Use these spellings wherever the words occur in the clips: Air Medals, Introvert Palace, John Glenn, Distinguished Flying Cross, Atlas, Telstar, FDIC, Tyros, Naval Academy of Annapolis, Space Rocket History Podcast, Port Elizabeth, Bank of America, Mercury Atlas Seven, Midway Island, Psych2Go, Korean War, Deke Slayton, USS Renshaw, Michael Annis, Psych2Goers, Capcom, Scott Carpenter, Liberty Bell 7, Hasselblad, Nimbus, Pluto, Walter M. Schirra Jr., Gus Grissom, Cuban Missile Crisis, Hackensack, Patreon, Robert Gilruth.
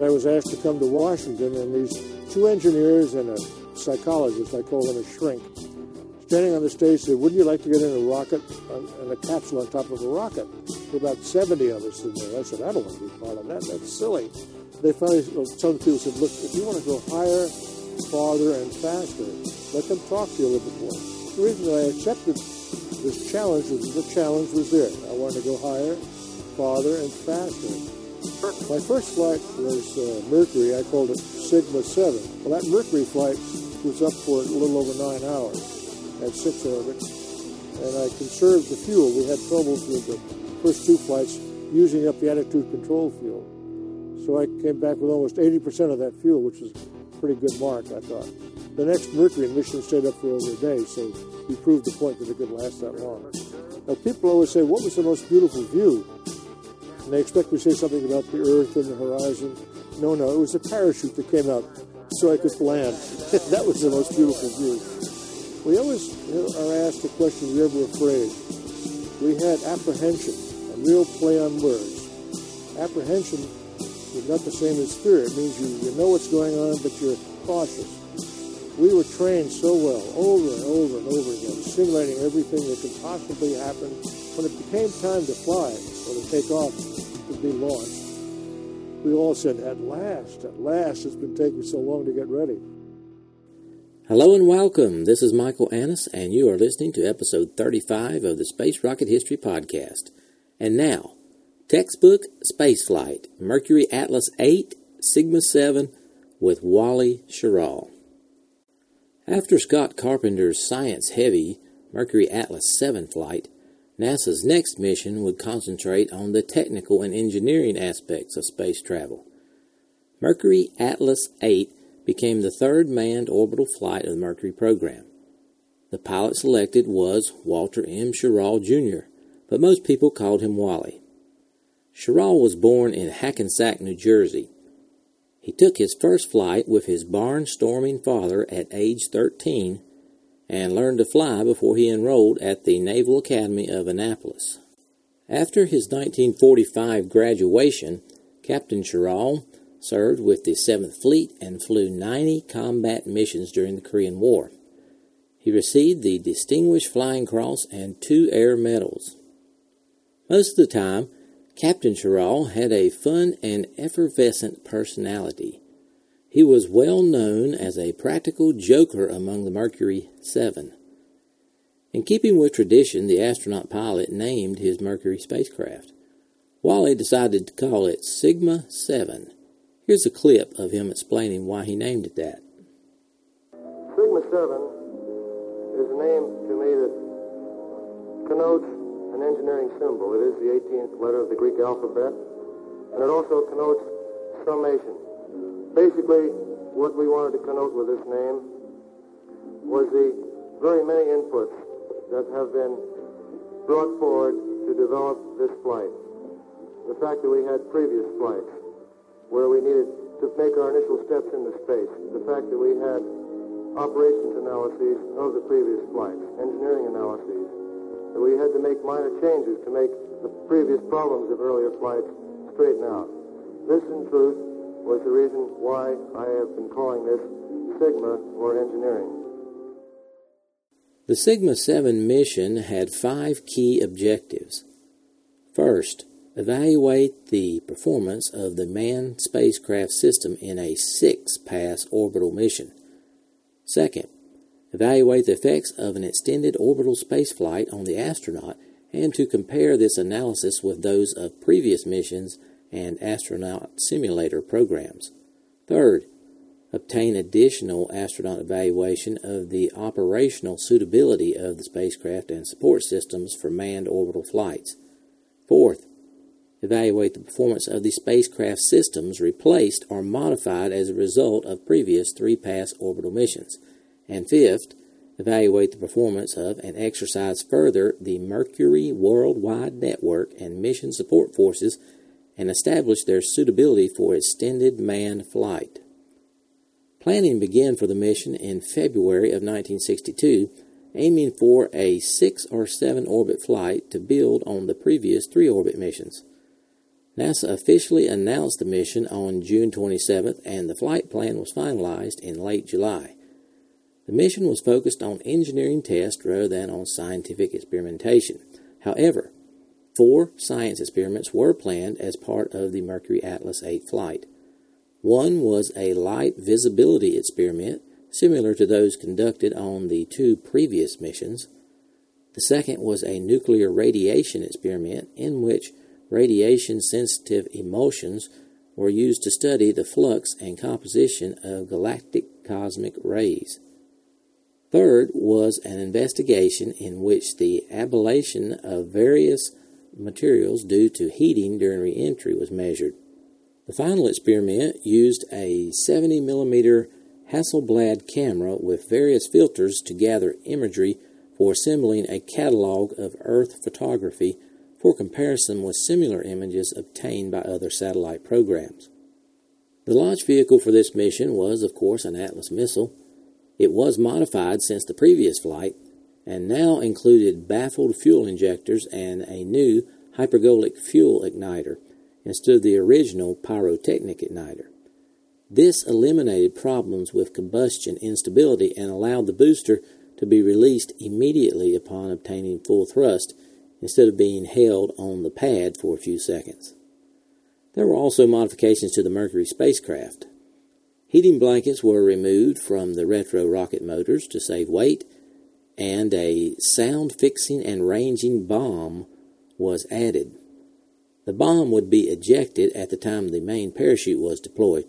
And I was asked to come to Washington, and these two engineers and a psychologist, I call them a shrink, standing on the stage said, wouldn't you like to get in a rocket, in a capsule on top of a rocket? There were about 70 of us in there. I said, I don't want to be part of that. That's silly. They finally, some people said, look, if you want to go higher, farther, and faster, let them talk to you a little bit more. The reason that I accepted this challenge was the challenge was there. I wanted to go higher, farther, and faster. My first flight was Mercury. I called it Sigma 7. Well, that Mercury flight was up for a little over 9 hours at 6 orbits, and I conserved the fuel. We had troubles with the first two flights using up the attitude control fuel. So I came back with almost 80% of that fuel, which was a pretty good mark, I thought. The next Mercury mission stayed up for over a day, so we proved the point that it could last that long. Now, people always say, what was the most beautiful view? And they expect me to say something about the Earth and the horizon. No, no, it was a parachute that came out so I could land. That was the most beautiful view. We always are asked the question, we ever afraid? We had apprehension, a real play on words. Apprehension is not the same as fear. It means you know what's going on, but you're cautious. We were trained so well, over and over and over again, simulating everything that could possibly happen. When it became time to fly, or to take off, to be launched, we all said, at last, it's been taking so long to get ready. Hello and welcome. This is Michael Annis, and you are listening to episode 35 of the Space Rocket History Podcast. And now, textbook spaceflight, Mercury Atlas 8, Sigma 7, with Wally Schirra. After Scott Carpenter's science-heavy Mercury Atlas 7 flight, NASA's next mission would concentrate on the technical and engineering aspects of space travel. Mercury Atlas 8 became the third manned orbital flight of the Mercury program. The pilot selected was Walter M. Schirra Jr., but most people called him Wally. Schirra was born in Hackensack, New Jersey. He took his first flight with his barnstorming father at age 13 and learned to fly before he enrolled at the Naval Academy of Annapolis. After his 1945 graduation, Captain Schirra served with the 7th Fleet and flew 90 combat missions during the Korean War. He received the Distinguished Flying Cross and 2 Air Medals. Most of the time, Captain Schirra had a fun and effervescent personality. He was well known as a practical joker among the Mercury 7. In keeping with tradition, the astronaut pilot named his Mercury spacecraft. Wally decided to call it Sigma 7. Here's a clip of him explaining why he named it that. Sigma 7 is a name to me that connotes an engineering symbol. It is the 18th letter of the Greek alphabet, and it also connotes summation. Basically, what we wanted to connote with this name was the very many inputs that have been brought forward to develop this flight. The fact that we had previous flights where we needed to make our initial steps into space, the fact that we had operations analyses of the previous flights, engineering analyses, that we had to make minor changes to make the previous problems of earlier flights straighten out. This, in truth, was the reason why I have been calling this Sigma, or engineering. The Sigma 7 mission had 5 key objectives. First, evaluate the performance of the manned spacecraft system in a 6-pass orbital mission. Second, evaluate the effects of an extended orbital spaceflight on the astronaut and to compare this analysis with those of previous missions and astronaut simulator programs. Third, obtain additional astronaut evaluation of the operational suitability of the spacecraft and support systems for manned orbital flights. Fourth, evaluate the performance of the spacecraft systems replaced or modified as a result of previous 3-pass orbital missions. And fifth, evaluate the performance of and exercise further the Mercury Worldwide Network and mission support forces and establish their suitability for extended manned flight. Planning began for the mission in February of 1962, aiming for a 6- or 7-orbit flight to build on the previous 3-orbit missions. NASA officially announced the mission on June 27th, and the flight plan was finalized in late July. The mission was focused on engineering tests rather than on scientific experimentation. However, 4 science experiments were planned as part of the Mercury Atlas 8 flight. One was a light visibility experiment, similar to those conducted on the 2 previous missions. The second was a nuclear radiation experiment in which radiation-sensitive emulsions were used to study the flux and composition of galactic cosmic rays. Third was an investigation in which the ablation of various materials due to heating during re-entry was measured. The final experiment used a 70mm Hasselblad camera with various filters to gather imagery for assembling a catalog of Earth photography for comparison with similar images obtained by other satellite programs. The launch vehicle for this mission was, of course, an Atlas missile. It was modified since the previous flight and now included baffled fuel injectors and a new hypergolic fuel igniter instead of the original pyrotechnic igniter. This eliminated problems with combustion instability and allowed the booster to be released immediately upon obtaining full thrust instead of being held on the pad for a few seconds. There were also modifications to the Mercury spacecraft. Heating blankets were removed from the retro rocket motors to save weight, and a sound-fixing and ranging bomb was added. The bomb would be ejected at the time the main parachute was deployed.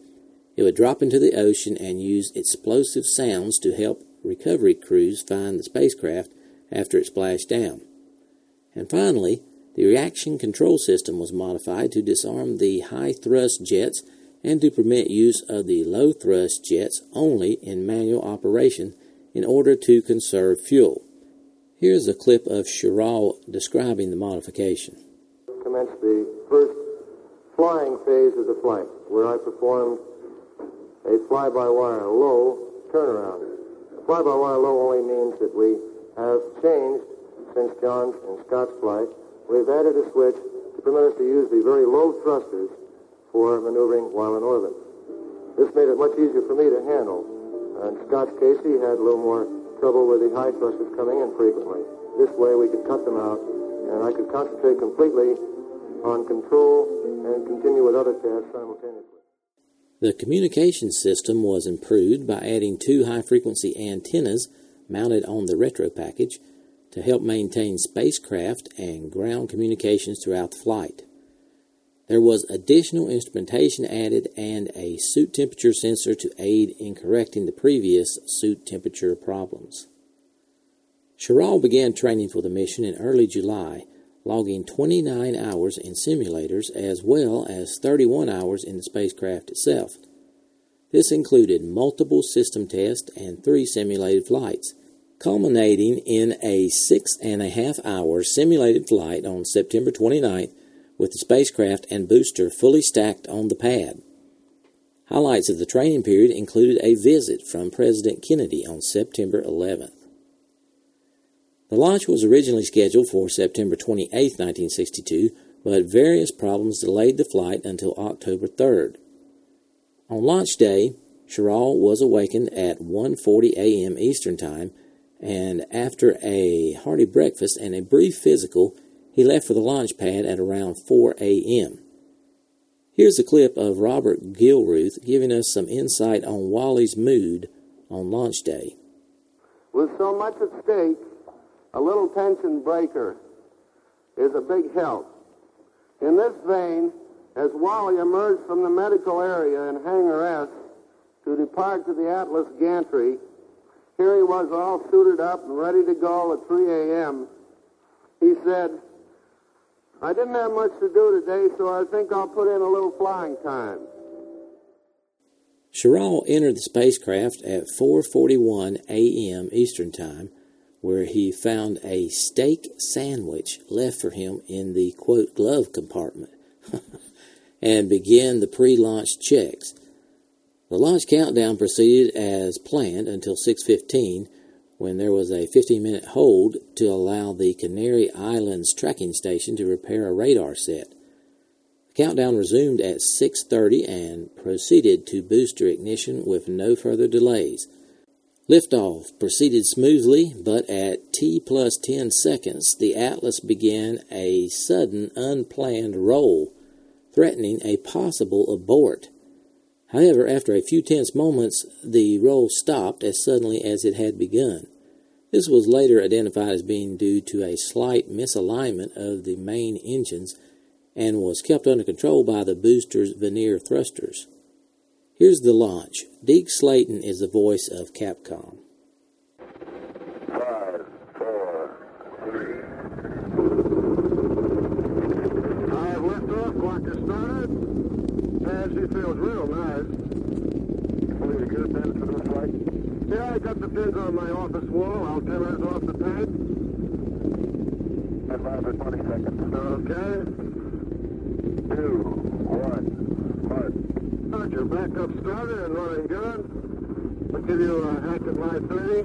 It would drop into the ocean and use explosive sounds to help recovery crews find the spacecraft after it splashed down. And finally, the reaction control system was modified to disarm the high-thrust jets and to permit use of the low-thrust jets only in manual operation in order to conserve fuel. Here's a clip of Schirra describing the modification. Commenced the first flying phase of the flight, where I performed a fly-by-wire low turnaround. Fly-by-wire low only means that we have changed since John's and Scott's flight. We've added a switch to permit us to use the very low thrusters for maneuvering while in orbit. This made it much easier for me to handle. In Scott's case, he had a little more trouble with the high thrusters coming in frequently. This way we could cut them out, and I could concentrate completely on control and continue with other tasks simultaneously. The communication system was improved by adding 2 high-frequency antennas mounted on the retro package to help maintain spacecraft and ground communications throughout the flight. There was additional instrumentation added and a suit temperature sensor to aid in correcting the previous suit temperature problems. Schirra began training for the mission in early July, logging 29 hours in simulators as well as 31 hours in the spacecraft itself. This included multiple system tests and 3 simulated flights, culminating in a 6.5-hour simulated flight on September 29th, with the spacecraft and booster fully stacked on the pad. Highlights of the training period included a visit from President Kennedy on September 11th. The launch was originally scheduled for September 28, 1962, but various problems delayed the flight until October 3rd. On launch day, Schirra was awakened at 1:40 a.m. Eastern Time, and after a hearty breakfast and a brief physical, he left for the launch pad at around 4 a.m. Here's a clip of Robert Gilruth giving us some insight on Wally's mood on launch day. With so much at stake, a little tension breaker is a big help. In this vein, as Wally emerged from the medical area in Hangar S to depart to the Atlas gantry, here he was all suited up and ready to go at 3 a.m. He said, "I didn't have much to do today, so I think I'll put in a little flying time." Schirra entered the spacecraft at 4:41 a.m. Eastern Time, where he found a steak sandwich left for him in the, quote, glove compartment, and began the pre-launch checks. The launch countdown proceeded as planned until 6:15, when there was a 15-minute hold to allow the Canary Islands tracking station to repair a radar set. The countdown resumed at 6:30 and proceeded to booster ignition with no further delays. Liftoff proceeded smoothly, but at T plus 10 seconds, the Atlas began a sudden unplanned roll, threatening a possible abort. However, after a few tense moments, the roll stopped as suddenly as it had begun. This was later identified as being due to a slight misalignment of the main engines and was kept under control by the booster's vernier thrusters. Here's the launch. Deke Slayton is the voice of Capcom. 5, 4, 3. I have liftoff, clock is started. Actually feels real nice. Really good then for this flight. Yeah, I got the pins on my office wall. Altimeters off the pad. 5 for 20 seconds. Okay. 2, 1, start. Your backup started and running good. I'll give you a hack at line 30.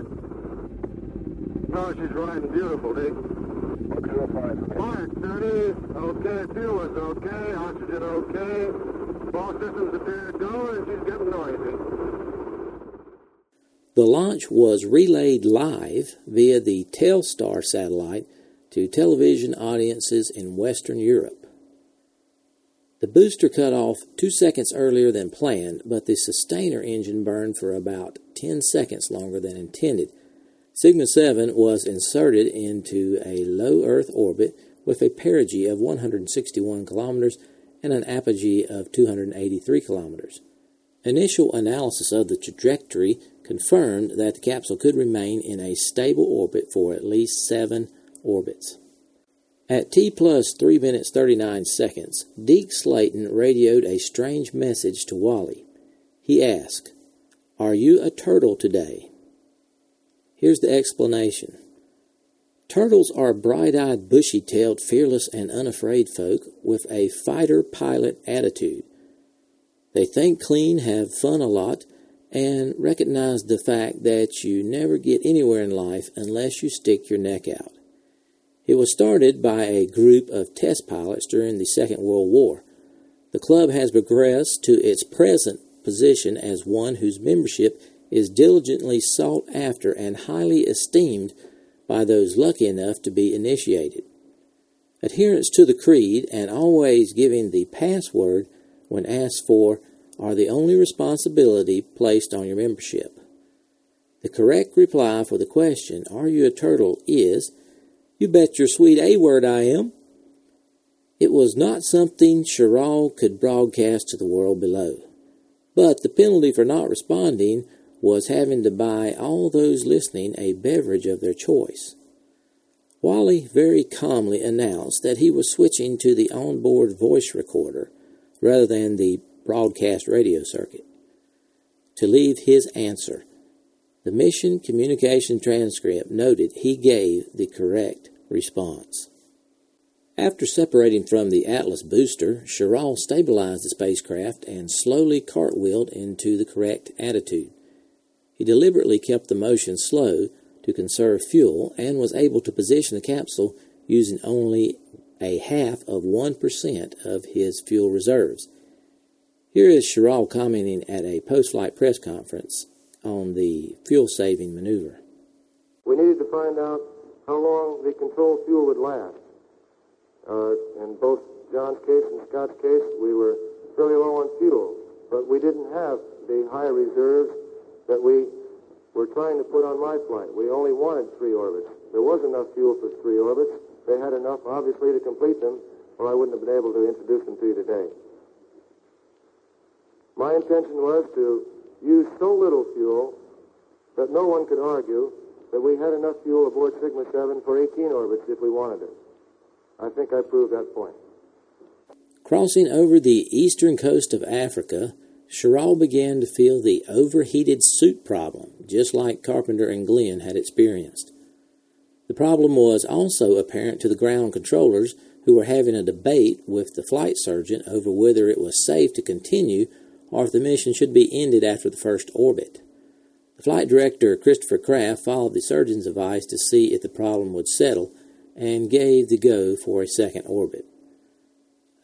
No, she's riding beautiful, Dick. Mark 05. Mark 30. Okay, fuel is okay. Oxygen okay. All systems appear to go, and she's getting noisy. The launch was relayed live via the Telstar satellite to television audiences in Western Europe. The booster cut off 2 seconds earlier than planned, but the sustainer engine burned for about 10 seconds longer than intended. Sigma 7 was inserted into a low Earth orbit with a perigee of 161 kilometers and an apogee of 283 kilometers. Initial analysis of the trajectory confirmed that the capsule could remain in a stable orbit for at least 7 orbits. At T plus 3 minutes 39 seconds, Deke Slayton radioed a strange message to Wally. He asked, "Are you a turtle today?" Here's the explanation. Turtles are bright-eyed, bushy-tailed, fearless, and unafraid folk with a fighter-pilot attitude. They think clean, have fun a lot, and recognize the fact that you never get anywhere in life unless you stick your neck out. It was started by a group of test pilots during the Second World War. The club has progressed to its present position as one whose membership is diligently sought after and highly esteemed by those lucky enough to be initiated. Adherence to the creed and always giving the password when asked for are the only responsibility placed on your membership. The correct reply for the question, "Are you a turtle?" is, "You bet your sweet A-word I am." It was not something Schirra could broadcast to the world below, but the penalty for not responding was having to buy all those listening a beverage of their choice. Wally very calmly announced that he was switching to the onboard voice recorder rather than the broadcast radio circuit to leave his answer. The mission communication transcript noted he gave the correct response. After separating from the Atlas booster, Schirra stabilized the spacecraft and slowly cartwheeled into the correct attitude. He deliberately kept the motion slow to conserve fuel and was able to position the capsule using only a half of 1% of his fuel reserves. Here is Schirra commenting at a post-flight press conference on the fuel-saving maneuver. We needed to find out how long the control fuel would last. In both John's case and Scott's case, we were fairly low on fuel, but we didn't have the high reserves that we were trying to put on my flight. We only wanted 3 orbits. There was enough fuel for 3 orbits. They had enough, obviously, to complete them, or I wouldn't have been able to introduce them to you today. My intention was to used so little fuel that no one could argue that we had enough fuel aboard Sigma 7 for 18 orbits if we wanted it. I think I proved that point. Crossing over the eastern coast of Africa, Schirra began to feel the overheated suit problem, just like Carpenter and Glenn had experienced. The problem was also apparent to the ground controllers, who were having a debate with the flight surgeon over whether it was safe to continue or if the mission should be ended after the first orbit. The flight director, Christopher Kraft, followed the surgeon's advice to see if the problem would settle and gave the go for a second orbit.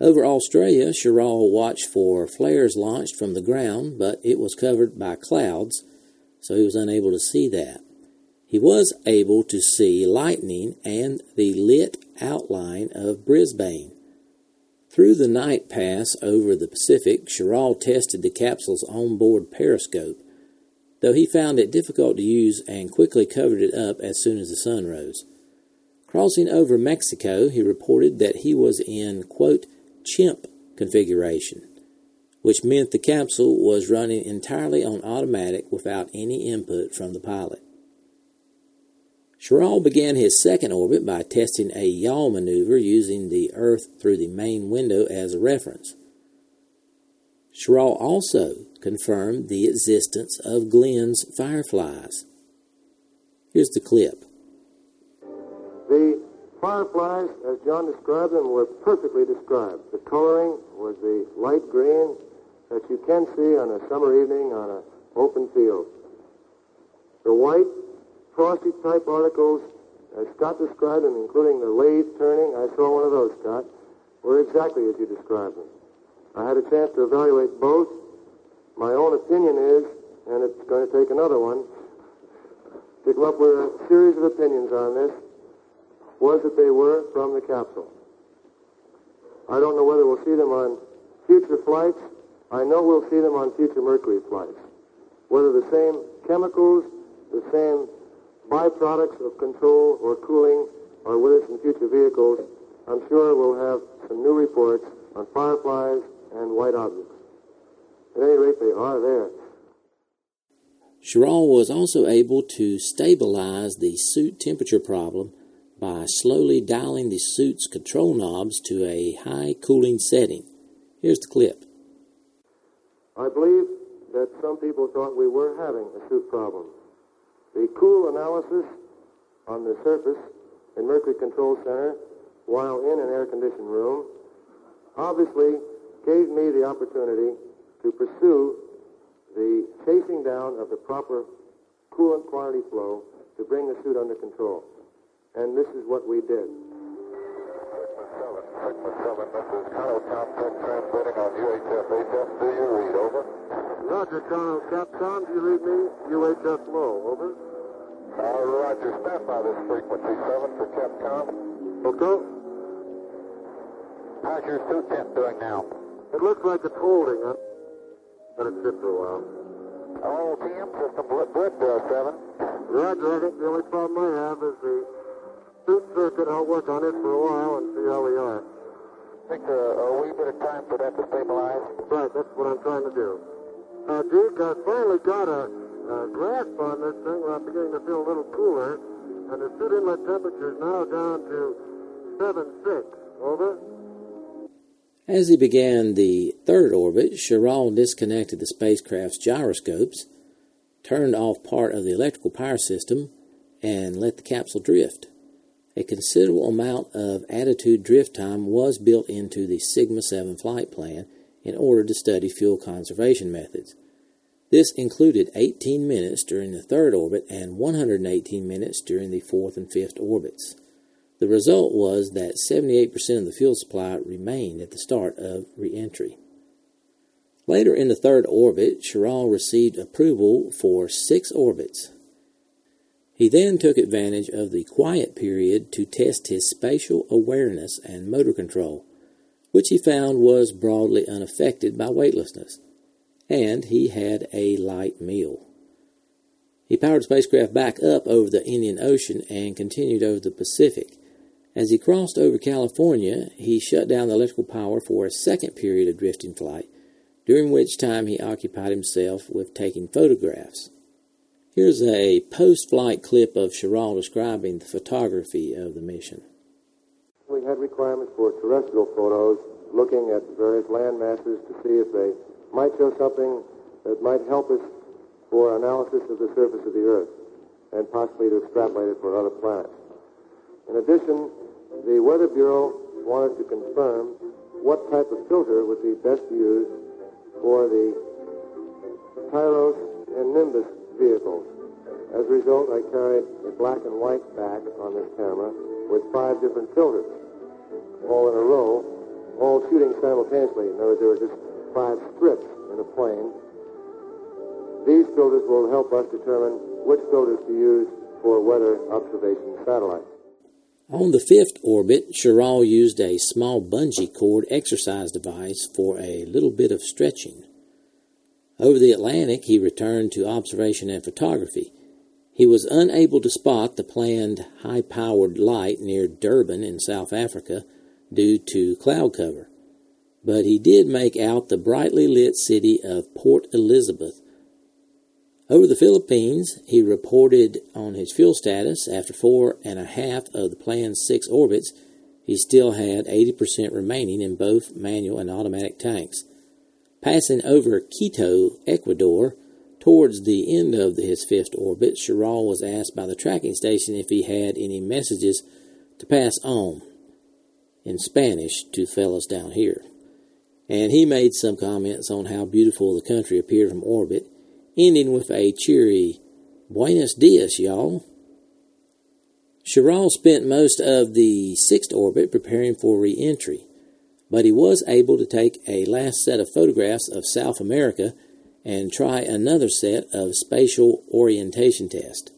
Over Australia, Schirra watched for flares launched from the ground, but it was covered by clouds, so he was unable to see that. He was able to see lightning and the lit outline of Brisbane. Through the night pass over the Pacific, Schirra tested the capsule's onboard periscope, though he found it difficult to use and quickly covered it up as soon as the sun rose. Crossing over Mexico, he reported that he was in, quote, chimp configuration, which meant the capsule was running entirely on automatic without any input from the pilot. Schirra began his second orbit by testing a yaw maneuver using the Earth through the main window as a reference. Schirra also confirmed the existence of Glenn's fireflies. Here's the clip. The fireflies, as John described them, were perfectly described. The coloring was the light green that you can see on a summer evening on an open field. The white frosty-type particles, as Scott described them, including the lathe turning, I saw one of those, Scott, were exactly as you described them. I had a chance to evaluate both. My own opinion is, and it's going to take another one, to come up with a series of opinions on this, was that they were from the capsule. I don't know whether we'll see them on future flights. I know we'll see them on future Mercury flights. Whether the same chemicals, the same byproducts of control or cooling are with us in future vehicles, I'm sure we'll have some new reports on fireflies and white objects. At any rate, they are there. Schirra was also able to stabilize the suit temperature problem by slowly dialing the suit's control knobs to a high cooling setting. Here's the clip. I believe that some people thought we were having a suit problem. The cool analysis on the surface in Mercury Control Center while in an air-conditioned room obviously gave me the opportunity to pursue the chasing down of the proper coolant quantity flow to bring the suit under control. And this is what we did. Sigma 7, this is Kyle Compton transmitting on UHF HF. Do you read? Over. Roger, Kyle Compton. Do you read me? UHF low. Over. Roger, stand by this frequency 7 for Capcom. Okay. How's your 210 doing now? It looks like it's holding up. Let it sit for a while. Oh, TM system blip 7. Roger, I think the only problem I have is the suit circuit. I'll work on it for a while and see how we are. I think a wee bit of time for that to stabilize. Right, that's what I'm trying to do. Deke, I finally got a grasp on this thing where I'm beginning to feel a little cooler, and the suit inlet temperature is now down to 76. Over. As he began the third orbit, Schirra disconnected the spacecraft's gyroscopes, turned off part of the electrical power system, and let the capsule drift. A considerable amount of attitude drift time was built into the Sigma 7 flight plan in order to study fuel conservation methods. This included 18 minutes during the third orbit and 118 minutes during the fourth and fifth orbits. The result was that 78% of the fuel supply remained at the start of re-entry. Later in the third orbit, Schirra received approval for 6 orbits. He then took advantage of the quiet period to test his spatial awareness and motor control, which he found was broadly unaffected by weightlessness, and he had a light meal. He powered spacecraft back up over the Indian Ocean and continued over the Pacific. As he crossed over California, he shut down the electrical power for a second period of drifting flight, during which time he occupied himself with taking photographs. Here's a post-flight clip of Schirra describing the photography of the mission. We had requirements for terrestrial photos, looking at various land masses to see if they might show something that might help us for analysis of the surface of the Earth, and possibly to extrapolate it for other planets. In addition, the Weather Bureau wanted to confirm what type of filter would be best used for the Tyros and Nimbus vehicles. As a result, I carried a black and white back on this camera with 5 different filters, all in a row, all shooting simultaneously. In other words, there were just 5 strips in a plane. These filters will help us determine which filters to use for weather observation satellites. On the 5th orbit, Schirra used a small bungee cord exercise device for a little bit of stretching. Over the Atlantic, he returned to observation and photography. He was unable to spot the planned high-powered light near Durban in South Africa due to cloud cover, but he did make out the brightly lit city of Port Elizabeth. Over the Philippines, he reported on his fuel status. After 4.5 of the planned 6 orbits, he still had 80% remaining in both manual and automatic tanks. Passing over Quito, Ecuador, towards the end of his 5th orbit, Schirra was asked by the tracking station if he had any messages to pass on in Spanish to fellas down here. And he made some comments on how beautiful the country appeared from orbit, ending with a cheery, "Buenos dias, y'all." Schirra spent most of the 6th orbit preparing for re-entry, but he was able to take a last set of photographs of South America and try another set of spatial orientation tests.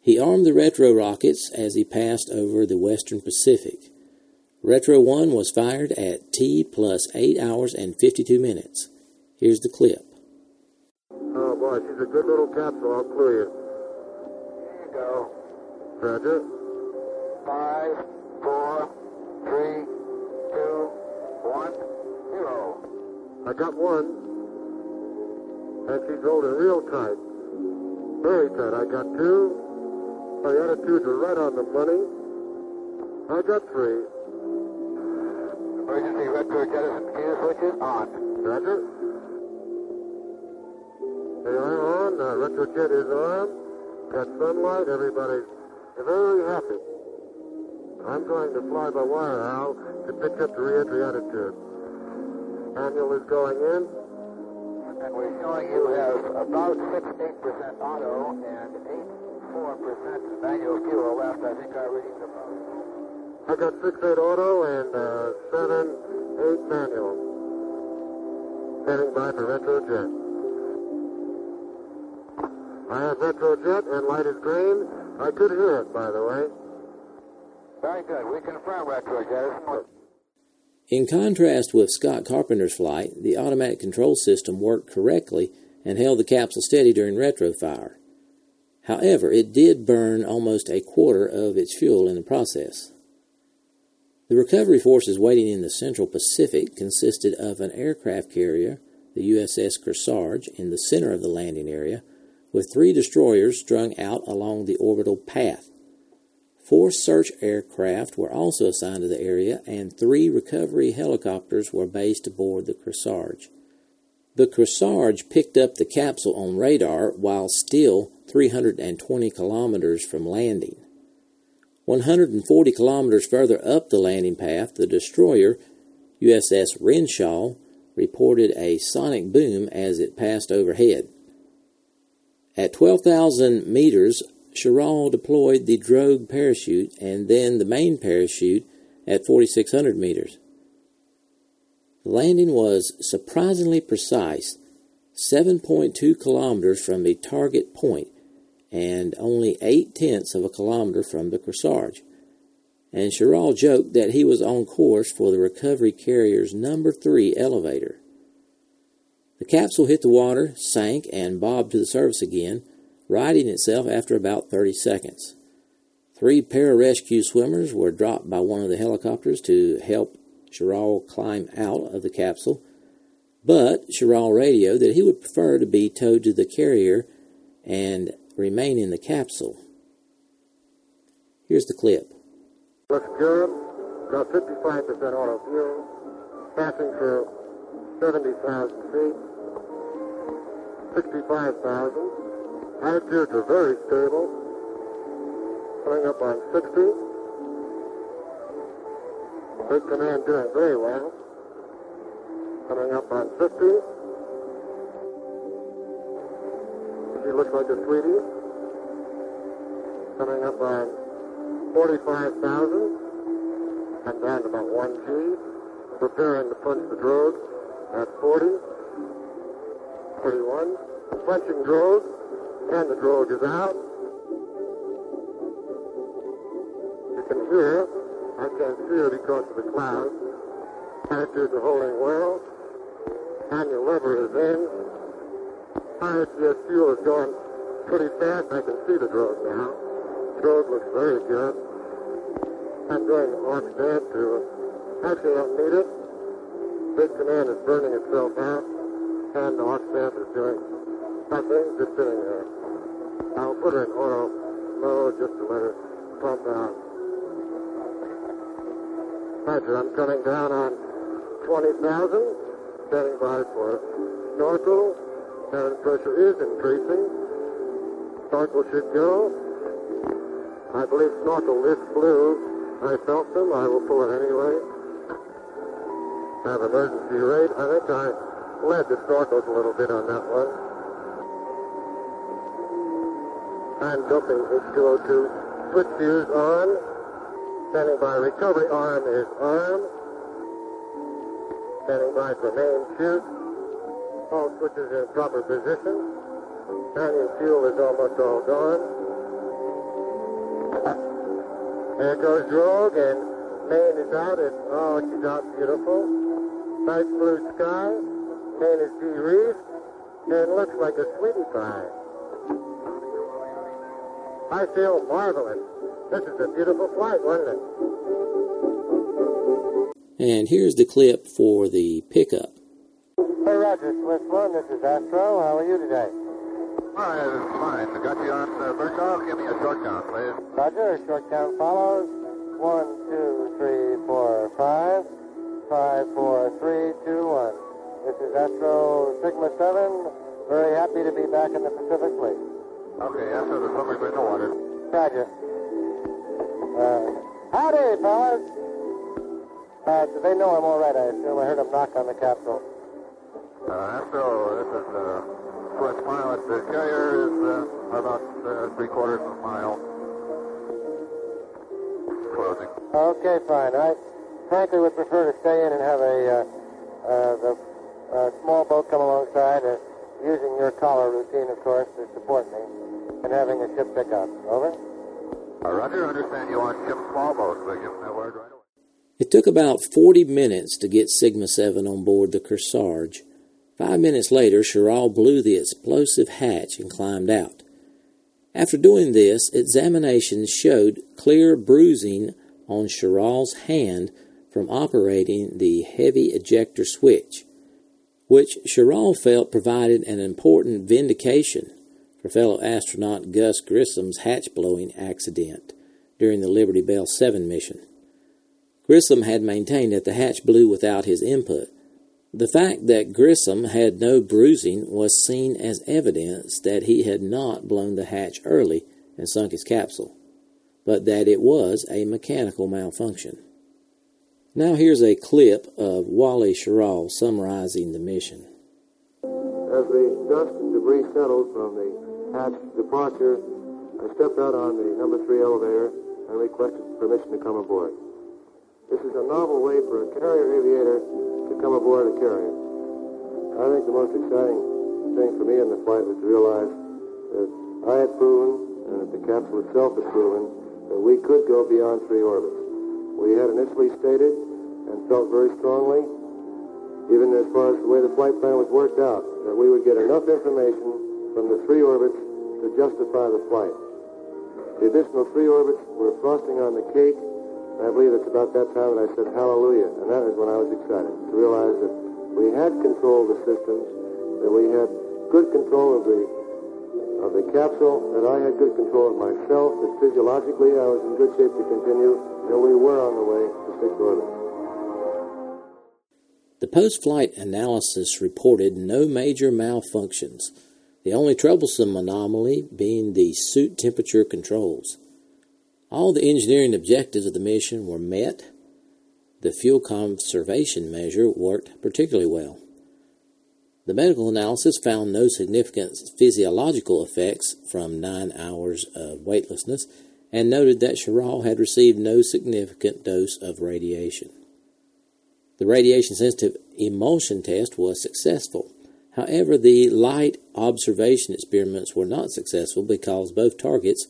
He armed the retro rockets as he passed over the Western Pacific. Retro 1 was fired at T plus 8 hours and 52 minutes. Here's the clip. Oh boy, she's a good little capsule, I'll clue you. There you go. Roger. 5, 4, 3, 2, 1, 0. I got one. And she's holding real tight. Very tight. I got 2. The other 2s are right on the money. I got 3. Emergency retro jettison feeder switches on. Roger. They are on. The retro jet is on. Got sunlight. Everybody's very happy. I'm trying to fly by wire, Al, to pick up the re-entry attitude. Manual is going in. And we're showing you have about 68% auto and 84% manual fuel left. I think our readings are about. I got 6-8 auto and 7-8 manual. Heading by for retrojet. I have retrojet and light is green. I could hear it, by the way. Very good. We confirm retrojet. In contrast with Scott Carpenter's flight, the automatic control system worked correctly and held the capsule steady during retrofire. However, it did burn almost a quarter of its fuel in the process. The recovery forces waiting in the Central Pacific consisted of an aircraft carrier, the USS Kearsarge, in the center of the landing area, with 3 destroyers strung out along the orbital path. 4 search aircraft were also assigned to the area, and 3 recovery helicopters were based aboard the Kearsarge. The Kearsarge picked up the capsule on radar while still 320 kilometers from landing. 140 kilometers further up the landing path, the destroyer, USS Renshaw, reported a sonic boom as it passed overhead. At 12,000 meters, Schirra deployed the drogue parachute and then the main parachute at 4,600 meters. The landing was surprisingly precise, 7.2 kilometers from the target point, and only 0.8 kilometers from the Kearsarge. And Schirra joked that he was on course for the recovery carrier's number 3 elevator. The capsule hit the water, sank, and bobbed to the surface again, righting itself after about 30 seconds. 3 pararescue swimmers were dropped by one of the helicopters to help Schirra climb out of the capsule, but Schirra radioed that he would prefer to be towed to the carrier and remain in the capsule. Here's the clip. Looks good. Got 55% auto fuel. Passing for 70,000 feet. 65,000. Attitudes are very stable. Pulling up on 60. Big command doing very well. Coming up on 50. She looks like a sweetie. Coming up on 45,000. I'm down to about 1G. preparing to punch the drogue at 40, 31. Punching drogue, and the drogue is out. You can hear, I can't feel because of the clouds. Attitudes are holding well, and your lever is in. ISGS fuel is going pretty fast. I can see the drogue now. The drogue looks very good. I'm going to watch that too. Actually, I don't need it. Big command is burning itself out, and the Oxfam is doing nothing, just sitting there. I'll put her in oil mode just to let her pump out. Roger, I'm coming down on 20,000, standing by for Norcal. Cabin pressure is increasing. Norcal should go. I believe Norcal is blue. I felt them. I will pull it anyway. I have emergency rate. I think I led the snorkels a little bit on that one. I'm dumping H2O2. Switch fuse on. Standing by. Recovery arm is armed. Standing by for main chute. All switches in proper position. Canyon fuel is almost all gone. There goes drogue and main is out. And, oh, she's out beautiful. Nice blue sky, and it's de-reefed, and looks like a sweetie pie. I feel marvelous. This is a beautiful flight, wasn't it? And here's the clip for the pickup. Hey, Roger, Swiss 1, this is Astro. How are you today? Hi, this is fine. I got you on burst-off. Give me a short count, please. Roger, short count follows. 1, 2, 3, 4, 5. 5, 4, 3, 2, 1. This is Astro Sigma 7. Very happy to be back in the Pacific Fleet. Okay, Astro, there's something in the water. Roger. Howdy, fellas. They know I'm all right, I assume. I heard them knock on the capsule. Astro, this is Swiss pilot. The carrier is about 3/4 of a mile. Closing. Okay, fine. I frankly would prefer to stay in and have a small boat come alongside, using your collar routine, of course, to support me, and having a ship pick up. Over. Roger, understand you want ship small boats, so give them that word right away. It took about 40 minutes to get Sigma 7 on board the Kearsarge. 5 minutes later, Schirra blew the explosive hatch and climbed out. After doing this, examinations showed clear bruising on Schirra's hand from operating the heavy ejector switch, which Schirra felt provided an important vindication for fellow astronaut Gus Grissom's hatch-blowing accident during the Liberty Bell 7 mission. Grissom had maintained that the hatch blew without his input. The fact that Grissom had no bruising was seen as evidence that he had not blown the hatch early and sunk his capsule, but that it was a mechanical malfunction. Now here's a clip of Wally Schirra summarizing the mission. As the dust and debris settled from the hatch departure, I stepped out on the number 3 elevator and requested permission to come aboard. This is a novel way for a carrier aviator to come aboard a carrier. I think the most exciting thing for me in the flight was to realize that I had proven, and that the capsule itself had proven, that we could go beyond 3 orbits. We had initially stated and felt very strongly, even as far as the way the flight plan was worked out, that we would get enough information from the 3 orbits to justify the flight. The additional 3 orbits were frosting on the cake, and I believe it's about that time that I said hallelujah, and that is when I was excited to realize that we had control of the systems, that we had good control of the capsule, that I had good control of myself, that physiologically I was in good shape to continue, and we were on the way to 6th orbit. The post-flight analysis reported no major malfunctions, the only troublesome anomaly being the suit temperature controls. All the engineering objectives of the mission were met. The fuel conservation measure worked particularly well. The medical analysis found no significant physiological effects from 9 hours of weightlessness and noted that Schirra had received no significant dose of radiation. The radiation-sensitive emulsion test was successful. However, the light observation experiments were not successful because both targets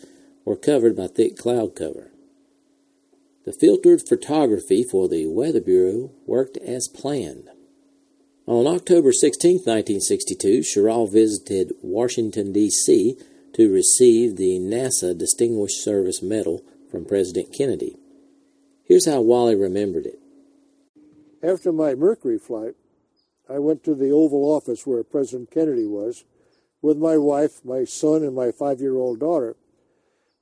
were covered by thick cloud cover. The filtered photography for the Weather Bureau worked as planned. On October 16, 1962, Schirra visited Washington, D.C. to receive the NASA Distinguished Service Medal from President Kennedy. Here's how Wally remembered it. After my Mercury flight, I went to the Oval Office where President Kennedy was with my wife, my son, and my 5-year-old daughter.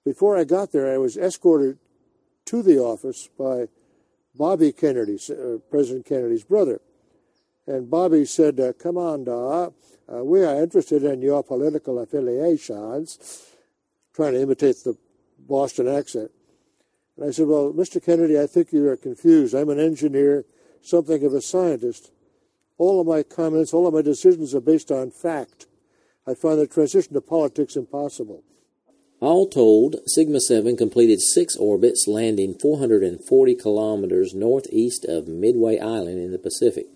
Before I got there, I was escorted to the office by Bobby Kennedy, President Kennedy's brother. And Bobby said, Commander, we are interested in your political affiliations, trying to imitate the Boston accent. And I said, well, Mr. Kennedy, I think you are confused. I'm an engineer, something of a scientist. All of my comments, all of my decisions are based on fact. I find the transition to politics impossible. All told, Sigma 7 completed 6 orbits, landing 440 kilometers northeast of Midway Island in the Pacific.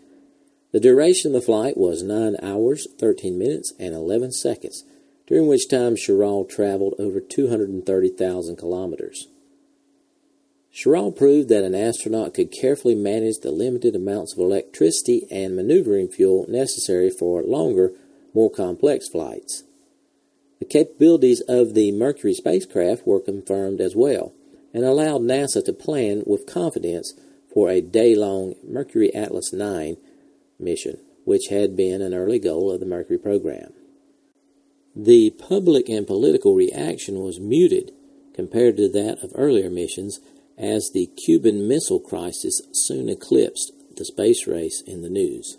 The duration of the flight was 9 hours, 13 minutes, and 11 seconds, during which time Schirra traveled over 230,000 kilometers. Schirra proved that an astronaut could carefully manage the limited amounts of electricity and maneuvering fuel necessary for longer, more complex flights. The capabilities of the Mercury spacecraft were confirmed as well, and allowed NASA to plan with confidence for a day-long Mercury Atlas 9 mission, which had been an early goal of the Mercury program. The public and political reaction was muted compared to that of earlier missions, as the Cuban Missile Crisis soon eclipsed the space race in the news.